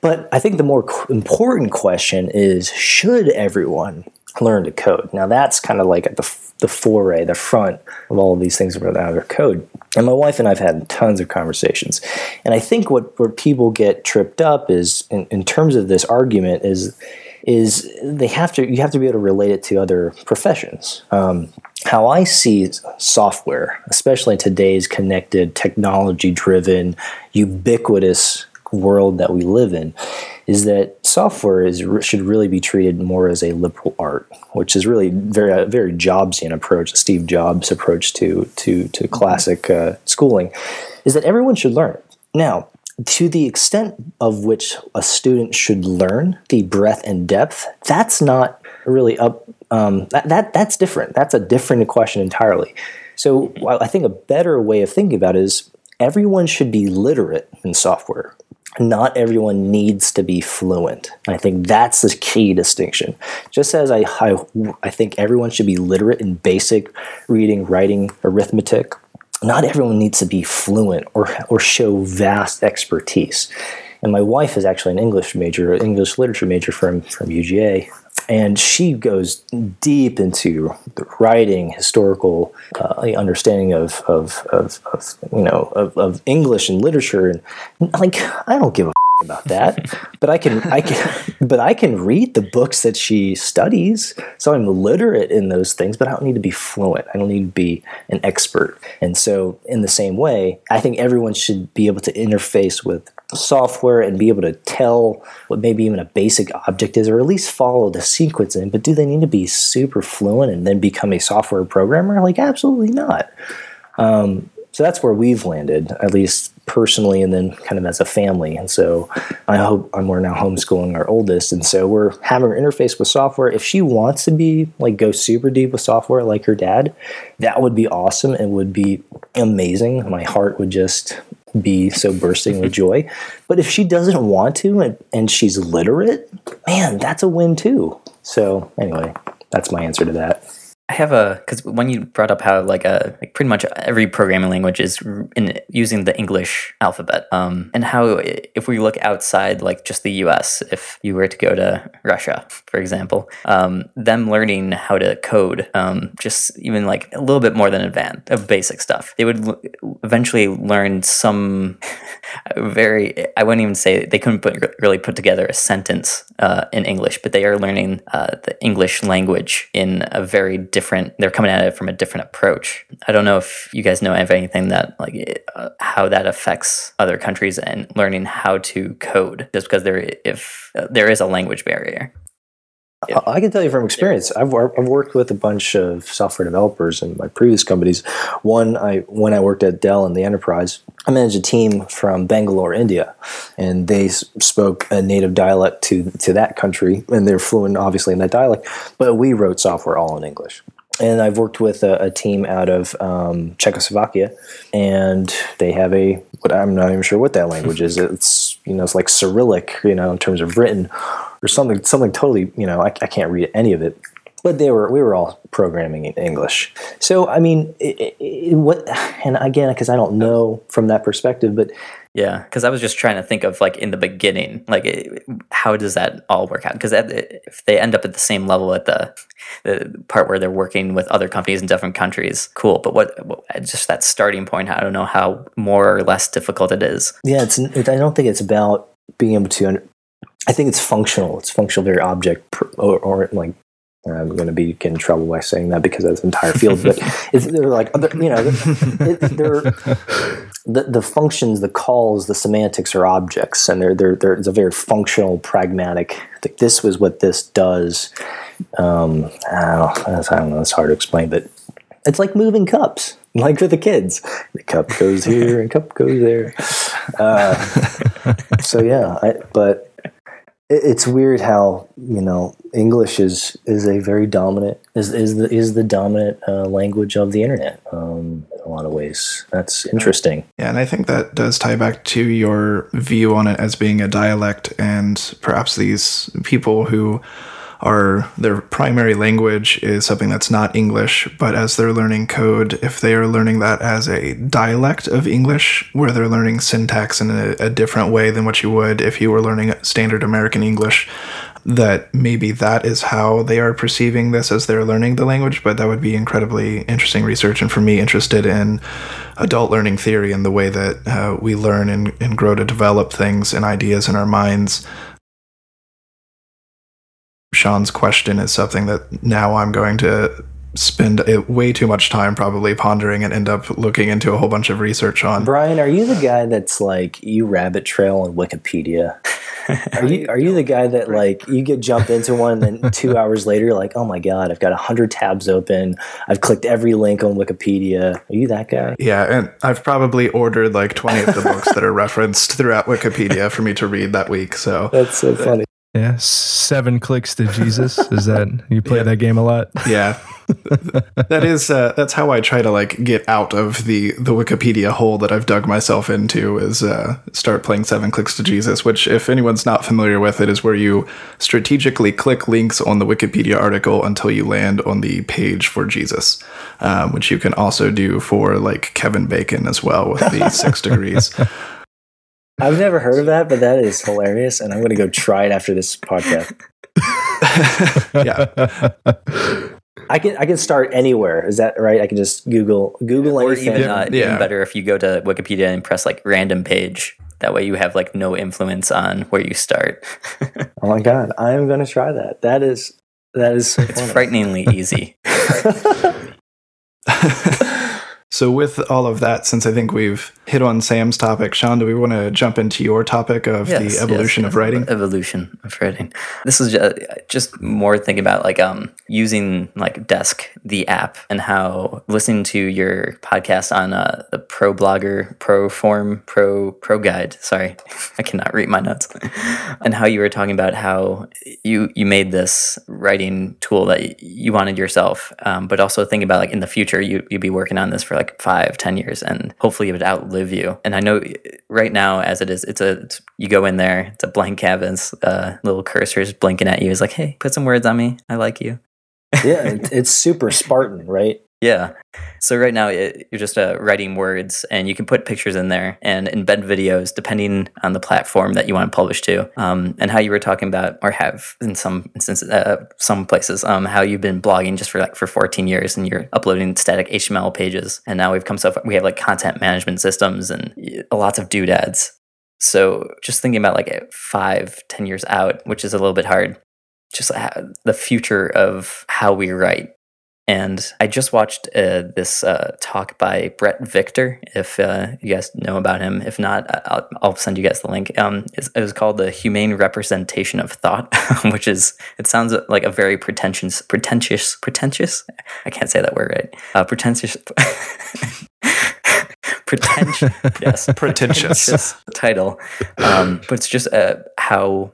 But I think the more important question is, should everyone learn to code? Now, that's kind of like at the the foray, the front of all of these things about how to code. And my wife and I have had tons of conversations. And I think what, what people get tripped up is, in, in terms of this argument, is is they have to you have to be able to relate it to other professions. Um, how I see software, especially in today's connected, technology-driven, ubiquitous world that we live in, is that software is should really be treated more as a liberal art, which is really very a very Jobsian approach, Steve Jobs approach to to to classic uh, schooling, is that everyone should learn. Now, to the extent of which a student should learn, the breadth and depth, that's not really up. Um, that, that that's different. That's a different question entirely. So I think a better way of thinking about it is everyone should be literate in software. Not everyone needs to be fluent. And I think that's the key distinction. Just as I, I, I think everyone should be literate in basic reading, writing, arithmetic, not everyone needs to be fluent or or show vast expertise. And my wife is actually an English major, English literature major from, from U G A. And she goes deep into the writing, historical uh, understanding of, of, of, of, you know, of, of English and literature. And like, I don't give a about that, but I can, I can, but I can read the books that she studies. So I'm literate in those things, but I don't need to be fluent. I don't need to be an expert. And so in the same way, I think everyone should be able to interface with software and be able to tell what maybe even a basic object is, or at least follow the sequence in. But do they need to be super fluent and then become a software programmer? Like, absolutely not. Um, So that's where we've landed, at least personally, and then kind of as a family. And so I hope um, we're now homeschooling our oldest. And so we're having her interface with software. If she wants to be like go super deep with software like her dad, that would be awesome. It would be amazing. My heart would just be so bursting with joy. But if she doesn't want to and, and she's literate, man, that's a win too. So anyway, that's my answer to that. I have a, because when you brought up how like a like pretty much every programming language is in, using the English alphabet, um, and how if we look outside like just the U S, if you were to go to Russia, for example, um, them learning how to code, um, just even like a little bit more than advanced of basic stuff, they would l- eventually learn some very, I wouldn't even say they couldn't put, really put together a sentence uh, in English, but they are learning uh, the English language in a very different different they're coming at it from a different approach. I don't know if you guys know of anything that like uh, how that affects other countries and learning how to code, just because there if uh, there is a language barrier. If, I can tell you from experience, I've I've worked with a bunch of software developers in my previous companies. One, I when I worked at Dell in the enterprise, I managed a team from Bangalore, India, and they spoke a native dialect to to that country, and they're fluent obviously in that dialect, but we wrote software all in English. And I've worked with a, a team out of um, Czechoslovakia, and they have a, what I'm not even sure what that language is. It's, you know, it's like Cyrillic, you know, in terms of written or something, something totally, you know, I, I can't read any of it. But they were, we were all programming in English. So, I mean, it, it, what, and again, because I don't know from that perspective, but yeah, because I was just trying to think of like in the beginning, like it, how does that all work out? Because if they end up at the same level at the, the part where they're working with other companies in different countries, cool. But what, what just that starting point, I don't know how more or less difficult it is. Yeah, it's. It, I don't think it's about being able to. Under, I think it's functional. It's functional, very object pr- or, or like. I'm going to be in trouble by saying that because that's an entire field, but it's, they're like, you know, they're, they're, the the functions, the calls, the semantics are objects, and they're they're, they're it's a very functional, pragmatic. Like, this was what this does. Um, I don't, I don't know. It's hard to explain, but it's like moving cups, like for the kids. The cup goes here, and cup goes there. Uh, so yeah, I, but. It's weird how, you know, English is, is a very dominant is is the is the dominant uh, language of the internet um, in a lot of ways. That's interesting. Yeah, and I think that does tie back to your view on it as being a dialect, and perhaps these people who are their primary language is something that's not English, but as they're learning code, if they are learning that as a dialect of English, where they're learning syntax in a, a different way than what you would if you were learning standard American English, that maybe that is how they are perceiving this as they're learning the language. But that would be incredibly interesting research, and for me, interested in adult learning theory and the way that uh, we learn and, and grow to develop things and ideas in our minds. Sean's question is something that now I'm going to spend way too much time probably pondering and end up looking into a whole bunch of research on. Brian, are you the guy that's like, you rabbit trail on Wikipedia? Are you are you the guy that like, you get jump into one and then two hours later you're like, oh my God, I've got a hundred tabs open. I've clicked every link on Wikipedia. Are you that guy? Yeah, and I've probably ordered like twenty of the books that are referenced throughout Wikipedia for me to read that week. So that's so funny. Yeah, seven clicks to Jesus. Is that you play yeah. that game a lot? Yeah, that is. Uh, that's how I try to like get out of the, the Wikipedia hole that I've dug myself into. Is uh, start playing Seven Clicks to Jesus, which, if anyone's not familiar with it, is where you strategically click links on the Wikipedia article until you land on the page for Jesus, um, which you can also do for like Kevin Bacon as well with the six degrees. I've never heard of that, but that is hilarious, and I'm going to go try it after this podcast. yeah, I can I can start anywhere. Is that right? I can just Google Google anything. Or even, uh, yeah. even better if you go to Wikipedia and press like random page. That way you have like no influence on where you start. Oh my God, I am going to try that. That is, that is so it's funny. Frighteningly easy. So with all of that, since I think we've hit on Sam's topic, Sean, do we want to jump into your topic of yes, the evolution yes, of writing? Evolution of writing. This is just, just more thinking about like um, using like Desk, the app, and how listening to your podcast on uh, the Pro Blogger, Pro Form, Pro Pro Guide. Sorry, I cannot read my notes. And how you were talking about how you you made this writing tool that you wanted yourself, um, but also think about like in the future you you'd be working on this for like five, ten years, and hopefully it would outlive you. And I know right now, as it is, it's a it's, you go in there, it's a blank canvas, uh, little cursors blinking at you. It's like, hey, put some words on me. I like you. Yeah, it's super Spartan, right? Yeah. So right now it, you're just uh, writing words, and you can put pictures in there and embed videos depending on the platform that you want to publish to. Um, and how you were talking about, or have in some instances, uh, some places, um, how you've been blogging just for like for fourteen years, and you're uploading static H T M L pages. And now we've come so far, we have like content management systems and lots of doodads. So just thinking about like five, ten years out, which is a little bit hard, just the future of how we write. And I just watched uh, this uh, talk by Brett Victor, if uh, you guys know about him. If not, I'll, I'll send you guys the link. Um, it's, it was called The Humane Representation of Thought, which is, it sounds like a very pretentious, pretentious, pretentious? I can't say that word right. Uh, pretentious. pretentious. Yes. Pretentious. Pretentious title. Um, but it's just uh, how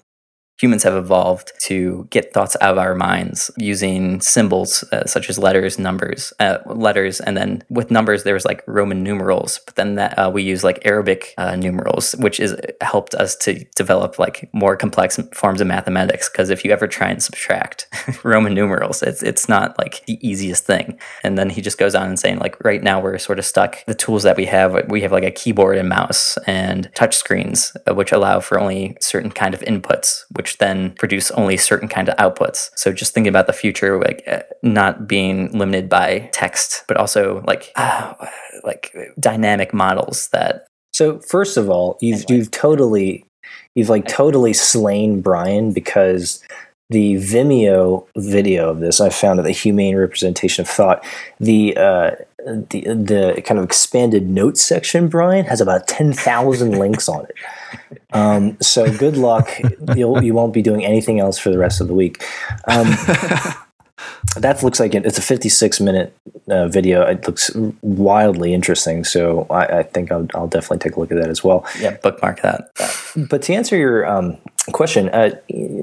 humans have evolved to get thoughts out of our minds using symbols uh, such as letters, numbers, uh, letters, and then with numbers there was like Roman numerals, but then that uh, we use like Arabic uh, numerals, which is helped us to develop like more complex forms of mathematics. Because if you ever try and subtract Roman numerals, it's it's not like the easiest thing. And then he just goes on and saying like right now we're sort of stuck. The tools that we have, we have like a keyboard and mouse and touch screens, uh, which allow for only certain kind of inputs, which which then produce only certain kind of outputs. So just thinking about the future, like uh, not being limited by text, but also like uh, like dynamic models that. So first of all, you've anyway. you've totally, you've like totally slain Brian, because the Vimeo video of this I found at the Humane Representation of Thought, the uh, the the kind of expanded notes section, Brian, has about ten thousand links on it. Um, so good luck. You'll, you won't be doing anything else for the rest of the week. Um, that looks like it, it's a fifty-six minute uh, video. It looks wildly interesting. So I, I think I'll, I'll definitely take a look at that as well. Yeah, bookmark that. But to answer your um, question, uh,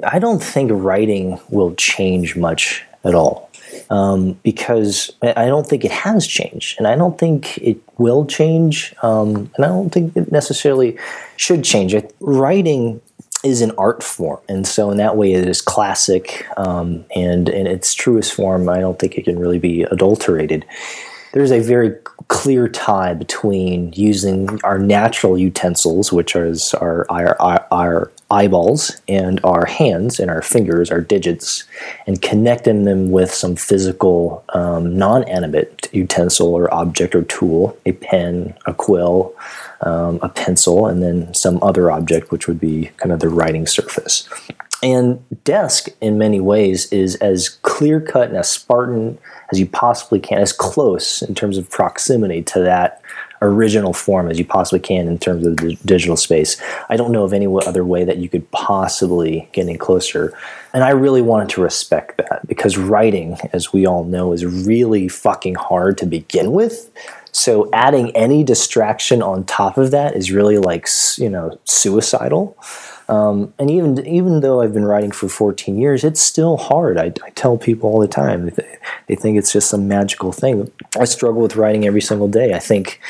I don't think writing will change much at all. Um, because I don't think it has changed, and I don't think it will change, um, and I don't think it necessarily should change. It, writing is an art form, and so in that way it is classic, um, and in its truest form, I don't think it can really be adulterated. There's a very clear tie between using our natural utensils, which are our, our, our eyeballs and our hands and our fingers, our digits, and connecting them with some physical um, non-animate utensil or object or tool, a pen, a quill, um, a pencil, and then some other object, which would be kind of the writing surface. And Desk, in many ways, is as clear-cut and as Spartan as you possibly can, as close in terms of proximity to that original form as you possibly can in terms of the digital space. I don't know of any other way that you could possibly get any closer. And I really wanted to respect that, because writing, as we all know, is really fucking hard to begin with. So adding any distraction on top of that is really like, you know, suicidal. Um, and even even though I've been writing for fourteen years, it's still hard. I, I tell people all the time, they, they think it's just some magical thing. I struggle with writing every single day. I think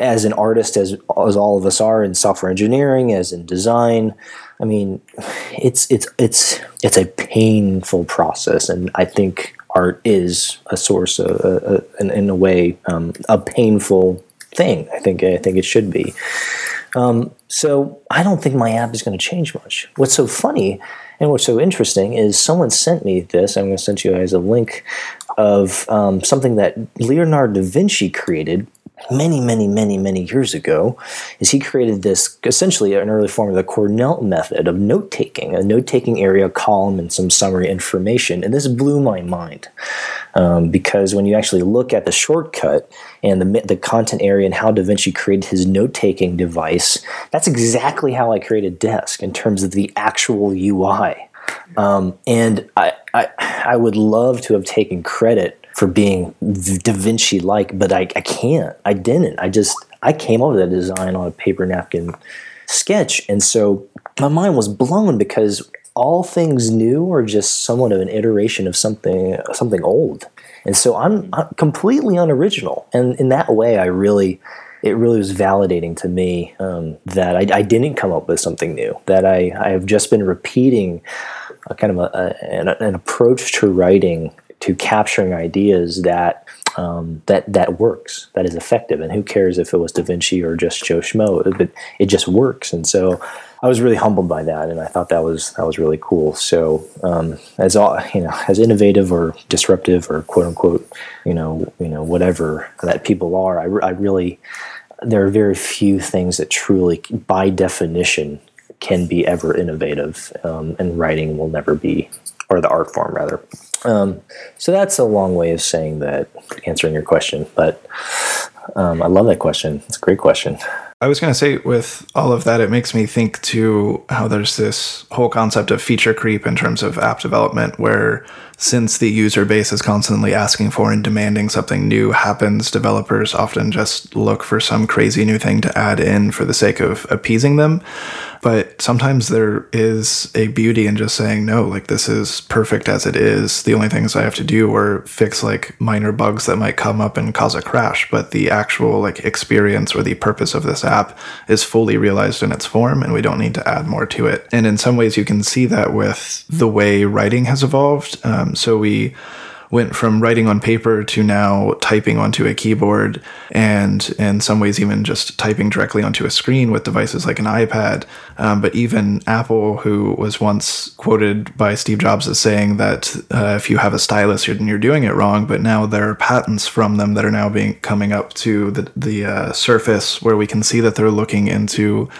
as an artist, as, as all of us are in software engineering, as in design, I mean, it's it's it's it's a painful process, and I think art is a source of, uh, uh, in, in a way, um, a painful thing. I think I think it should be. Um, so I don't think my app is going to change much. What's so funny and what's so interesting is someone sent me this. I'm going to send you guys a link of um, something that Leonardo da Vinci created many, many, many, many years ago, is he created this, essentially an early form of the Cornell method of note-taking, a note-taking area, column, and some summary information. And this blew my mind um, because when you actually look at the shortcut and the the content area and how Da Vinci created his note-taking device, that's exactly how I created Desk in terms of the actual U I. Um, and I, I I would love to have taken credit for being Da Vinci-like, but I, I can't. I didn't. I just I came up with that design on a paper napkin sketch, and so my mind was blown because all things new are just somewhat of an iteration of something something old, and so I'm, I'm completely unoriginal. And in that way, I really it really was validating to me um, that I, I didn't come up with something new. That I I have just been repeating a kind of a, a, an, an approach to writing, to capturing ideas that um, that that works, that is effective, and who cares if it was Da Vinci or just Joe Schmo? But it, it just works, and so I was really humbled by that, and I thought that was that was really cool. So um, as all you know, as innovative or disruptive or quote unquote, you know, you know, whatever that people are, I, I really there are very few things that truly, by definition, can be ever innovative, um, and writing will never be, or the art form rather. Um, so that's a long way of saying that, answering your question, but um, I love that question. It's a great question. I was going to say, with all of that, it makes me think too how there's this whole concept of feature creep in terms of app development, where since the user base is constantly asking for and demanding something new happens, developers often just look for some crazy new thing to add in for the sake of appeasing them. But sometimes there is a beauty in just saying, no, like this is perfect as it is. The only things I have to do are fix like minor bugs that might come up and cause a crash. But the actual like experience or the purpose of this app is fully realized in its form, and we don't need to add more to it. And in some ways you can see that with the way writing has evolved. Um, so we went from writing on paper to now typing onto a keyboard, and in some ways even just typing directly onto a screen with devices like an iPad. Um, but even Apple, who was once quoted by Steve Jobs as saying that uh, if you have a stylus, you're, you're doing it wrong. But now there are patents from them that are now being coming up to the, the uh, surface, where we can see that they're looking into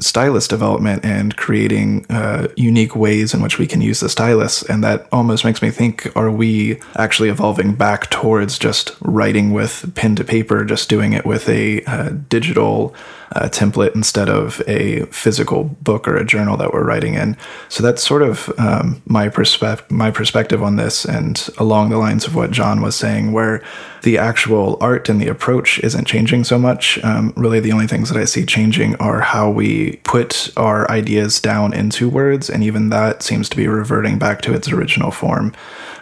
stylus development and creating uh, unique ways in which we can use the stylus. And that almost makes me think, are we actually evolving back towards just writing with pen to paper, just doing it with a uh, digital uh, template instead of a physical book or a journal that we're writing in? So that's sort of um, my, perspe- my perspective on this, and along the lines of what John was saying, where the actual art and the approach isn't changing so much. Um, really, the only things that I see changing are how we put our ideas down into words, and even that seems to be reverting back to its original form,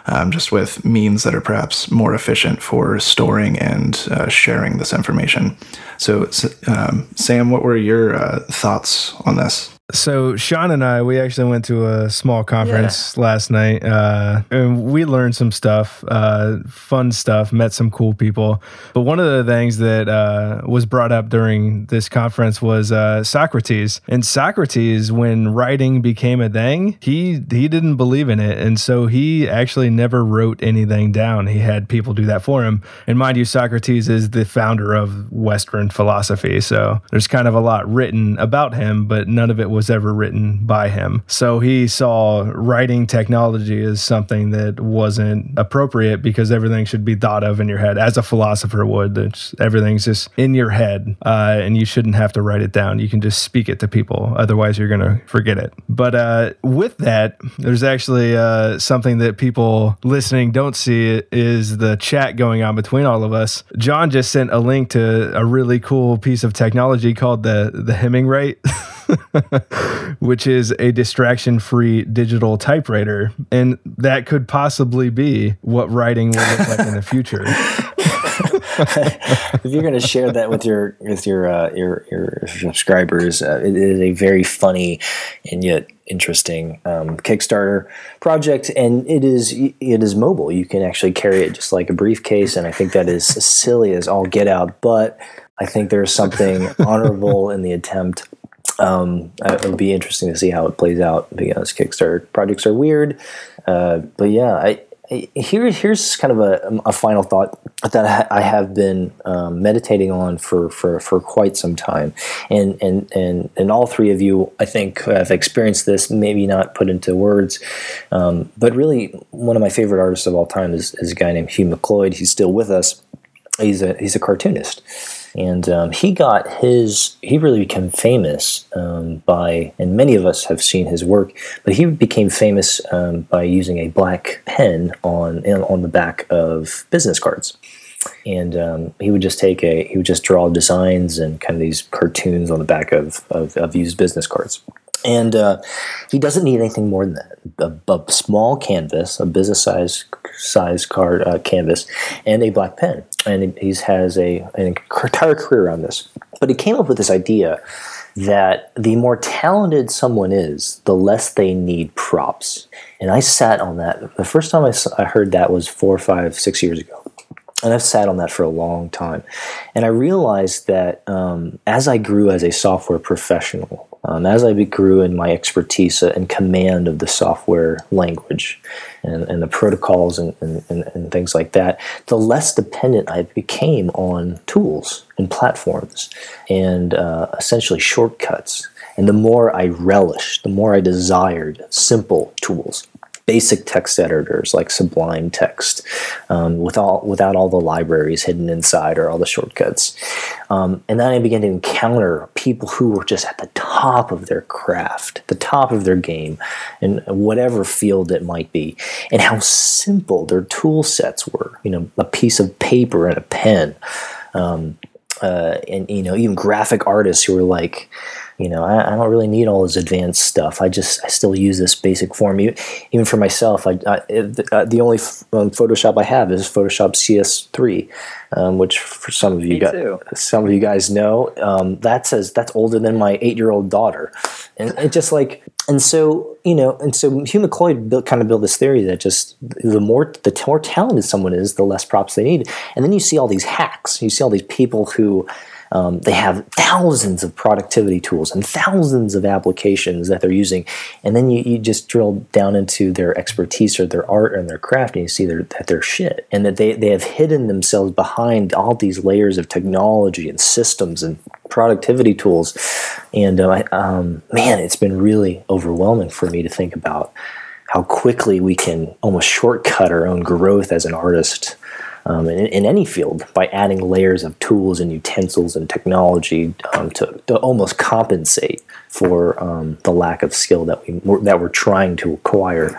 um, just with means that are perhaps more efficient for storing and uh, sharing this information. So, um, Sam, what were your uh, thoughts on this? So Sean and I, we actually went to a small conference yeah. last night, uh, and we learned some stuff, uh, fun stuff, met some cool people. But one of the things that uh, was brought up during this conference was uh, Socrates. And Socrates, when writing became a thing, he he didn't believe in it. And so he actually never wrote anything down. He had people do that for him. And mind you, Socrates is the founder of Western philosophy. So there's kind of a lot written about him, but none of it was ever written by him. So he saw writing technology as something that wasn't appropriate, because everything should be thought of in your head, as a philosopher would. It's, everything's just in your head, uh, and you shouldn't have to write it down. You can just speak it to people. Otherwise, you're going to forget it. But uh, with that, there's actually uh, something that people listening don't see, is the chat going on between all of us. John just sent a link to a really cool piece of technology called the, the Hemming Rate. Which is a distraction-free digital typewriter. And that could possibly be what writing will look like in the future. If you're going to share that with your with your uh, your, your subscribers, uh, it is a very funny and yet interesting um, Kickstarter project, and it is it is mobile. You can actually carry it just like a briefcase, and I think that is silly as all get out. But I think there's something honorable in the attempt. Um, it would be interesting to see how it plays out, because Kickstarter projects are weird. Uh, but yeah, I, here, here's kind of a, a final thought that I have been um, meditating on for, for, for quite some time, and and and and all three of you, I think, have experienced this. Maybe not put into words, um, but really, one of my favorite artists of all time is, is a guy named Hugh MacLeod. He's still with us. He's a he's a cartoonist. And um, he got his, he really became famous um, by, and many of us have seen his work, but he became famous um, by using a black pen on on the back of business cards. And um, he would just take a, he would just draw designs and kind of these cartoons on the back of, of, of used business cards. And uh, he doesn't need anything more than that, a, a small canvas, a business size size card uh, canvas, and a black pen. And he has a, an entire career on this. But he came up with this idea that the more talented someone is, the less they need props. And I sat on that. The first time I heard that was four, five, six years ago. And I've sat on that for a long time. And I realized that um, as I grew as a software professional, Um, as I grew in my expertise and command of the software language and, and the protocols and, and, and things like that, the less dependent I became on tools and platforms and uh, essentially shortcuts. And the more I relished, the more I desired simple tools. Basic text editors like Sublime Text, um, with all, without all the libraries hidden inside or all the shortcuts. Um, and then I began to encounter people who were just at the top of their craft, the top of their game, in whatever field it might be, and how simple their tool sets were. You know, a piece of paper and a pen. Um, uh, and, you know, even graphic artists who were like, You know, I, I don't really need all this advanced stuff. I just, I still use this basic form. Even for myself, I, I the only um, Photoshop I have is Photoshop C S three, um, which for some of you guys, some of you guys know, um, that says that's older than my eight-year-old daughter, and it just like, and so you know, and so Hugh MacLeod built, kind of built this theory that just the more the more talented someone is, the less props they need, and then you see all these hacks. You see all these people who. Um, they have thousands of productivity tools and thousands of applications that they're using. And then you, you just drill down into their expertise or their art and their craft, and you see their, that they're shit. And that they, they have hidden themselves behind all these layers of technology and systems and productivity tools. And, uh, I, um, man, it's been really overwhelming for me to think about how quickly we can almost shortcut our own growth as an artist. Um, in, in any field, by adding layers of tools and utensils and technology um, to, to almost compensate for um, the lack of skill that we that we're trying to acquire.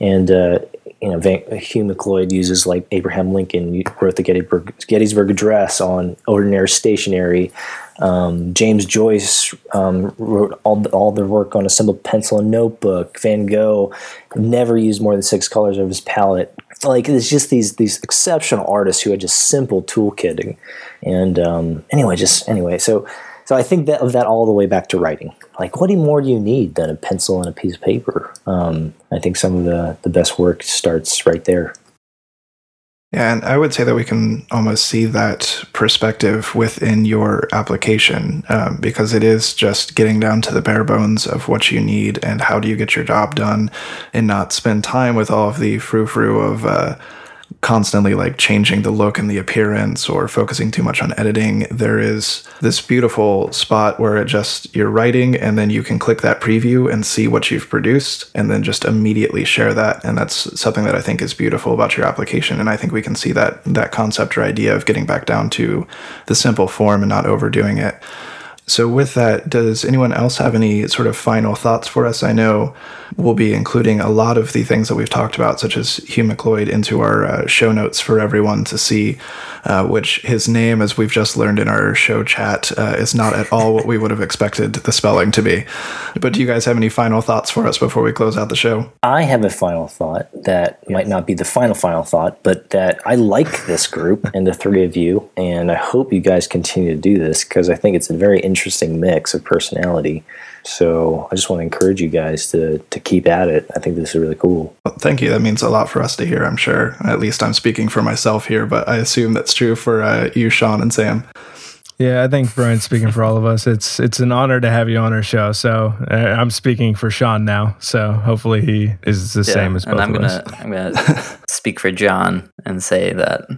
And uh, you know, Van, Hugh MacLeod uses like Abraham Lincoln wrote the Gettysburg, Gettysburg Address on ordinary stationery. Um, James Joyce um, wrote all all their work on a simple pencil and notebook. Van Gogh never used more than six colors of his palette. Like it's just these these exceptional artists who had just simple toolkitting, and um, anyway, just anyway. So, so I think that of that all the way back to writing. Like, what more do you need than a pencil and a piece of paper? Um, I think some of the the best work starts right there. Yeah, and I would say that we can almost see that perspective within your application um, because it is just getting down to the bare bones of what you need and how do you get your job done and not spend time with all of the frou-frou of uh, constantly like changing the look and the appearance or focusing too much on editing. There is this beautiful spot where it just you're writing and then you can click that preview and see what you've produced and then just immediately share that. And that's something that I think is beautiful about your application. And I think we can see that that concept or idea of getting back down to the simple form and not overdoing it. So with that, does anyone else have any sort of final thoughts for us? I know we'll be including a lot of the things that we've talked about, such as Hugh MacLeod, into our uh, show notes for everyone to see, uh, which his name, as we've just learned in our show chat, uh, is not at all what we would have expected the spelling to be. But do you guys have any final thoughts for us before we close out the show? I have a final thought that yes. might not be the final, final thought, but that I like this group and the three of you, and I hope you guys continue to do this because I think it's a very interesting interesting mix of personality. So I just want to encourage you guys to to keep at it. I think this is really cool. Well, thank you. That means a lot for us to hear, I'm sure. At least I'm speaking for myself here, but I assume that's true for uh, you, Sean, and Sam. Yeah, I think, Brian, speaking for all of us, it's it's an honor to have you on our show. So uh, I'm speaking for Sean now. So hopefully he is the yeah, same as both and I'm of gonna, us. I'm going to speak for John and say that...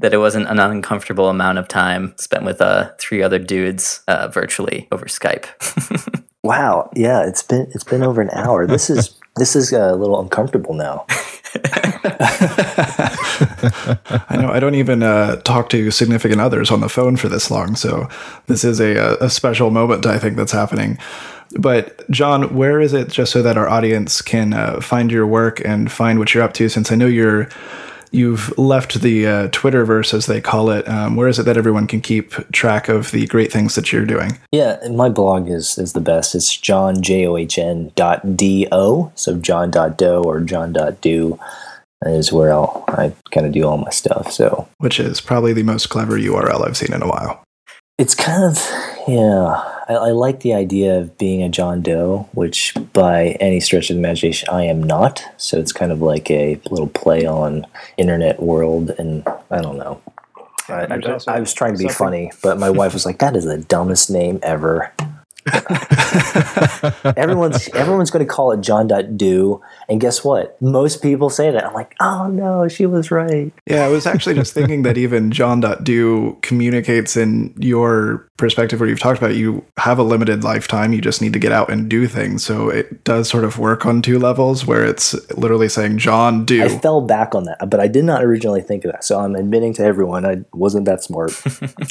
that it wasn't an uncomfortable amount of time spent with uh, three other dudes uh, virtually over Skype. Wow, yeah, it's been it's been over an hour. This is this is a little uncomfortable now. I know I don't even uh, talk to significant others on the phone for this long, so this is a a special moment I think that's happening. But John, where is it, just so that our audience can uh, find your work and find what you're up to? Since I know you're, you've left the uh, Twitterverse, as they call it. Um, where is it that everyone can keep track of the great things that you're doing? Yeah, my blog is is the best. It's John J O H N dot D O. So john dot do or john dot do is where I'll, I kind of do all my stuff. So which is probably the most clever U R L I've seen in a while. It's kind of yeah. I, I like the idea of being a John Doe, which by any stretch of the imagination, I am not. So it's kind of like a little play on internet world. And I don't know. I, I, I, I was trying to be something. funny, but my wife was like, that is the dumbest name ever. everyone's everyone's going to call it john dot do, and guess what, most people say that. I'm like, oh no, she was right. Yeah, I was actually just thinking that even john dot do communicates in your perspective where you've talked about you have a limited lifetime, you just need to get out and do things. So it does sort of work on two levels where it's literally saying John do. I fell back on that, but I did not originally think of that, so I'm admitting to everyone I wasn't that smart.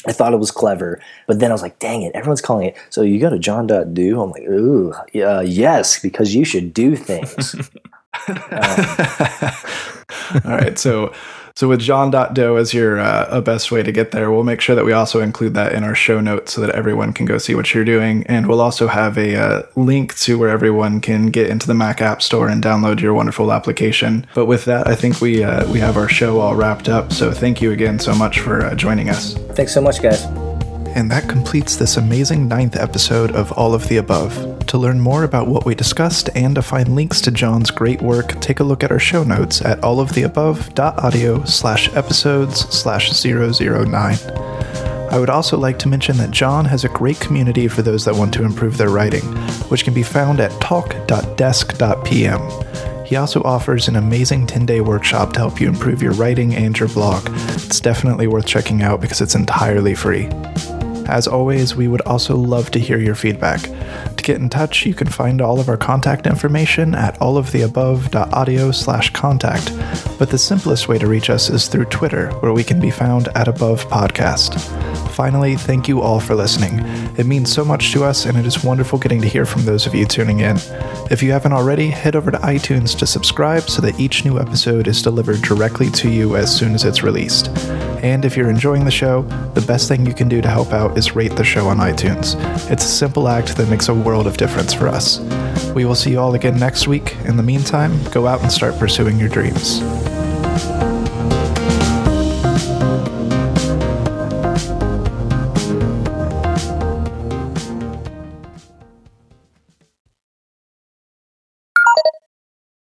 I thought it was clever, but then I was like, dang it, everyone's calling it, so you got to john dot do. I'm like, ooh, uh, yes, because you should do things. um. All right, so so with john dot do as your uh, a best way to get there, we'll make sure that we also include that in our show notes so that everyone can go see what you're doing. And we'll also have a uh, link to where everyone can get into the Mac App Store and download your wonderful application. But with that, I think we uh, we have our show all wrapped up. So thank you again so much for uh, joining us. Thanks so much, guys. And that completes this amazing ninth episode of All of the Above. To learn more about what we discussed and to find links to John's great work, take a look at our show notes at alloftheabove.audio slash episodes slash 009. I would also like to mention that John has a great community for those that want to improve their writing, which can be found at talk dot desk dot p m. He also offers an amazing ten-day workshop to help you improve your writing and your blog. It's definitely worth checking out because it's entirely free. As always, we would also love to hear your feedback. To get in touch, you can find all of our contact information at alloftheabove.audio slash contact, but the simplest way to reach us is through Twitter, where we can be found at Above Podcast. Finally, thank you all for listening. It means so much to us, and it is wonderful getting to hear from those of you tuning in. If you haven't already, head over to iTunes to subscribe so that each new episode is delivered directly to you as soon as it's released. And if you're enjoying the show, the best thing you can do to help out is rate the show on iTunes. It's a simple act that makes a world of difference for us. We will see you all again next week. In the meantime, go out and start pursuing your dreams.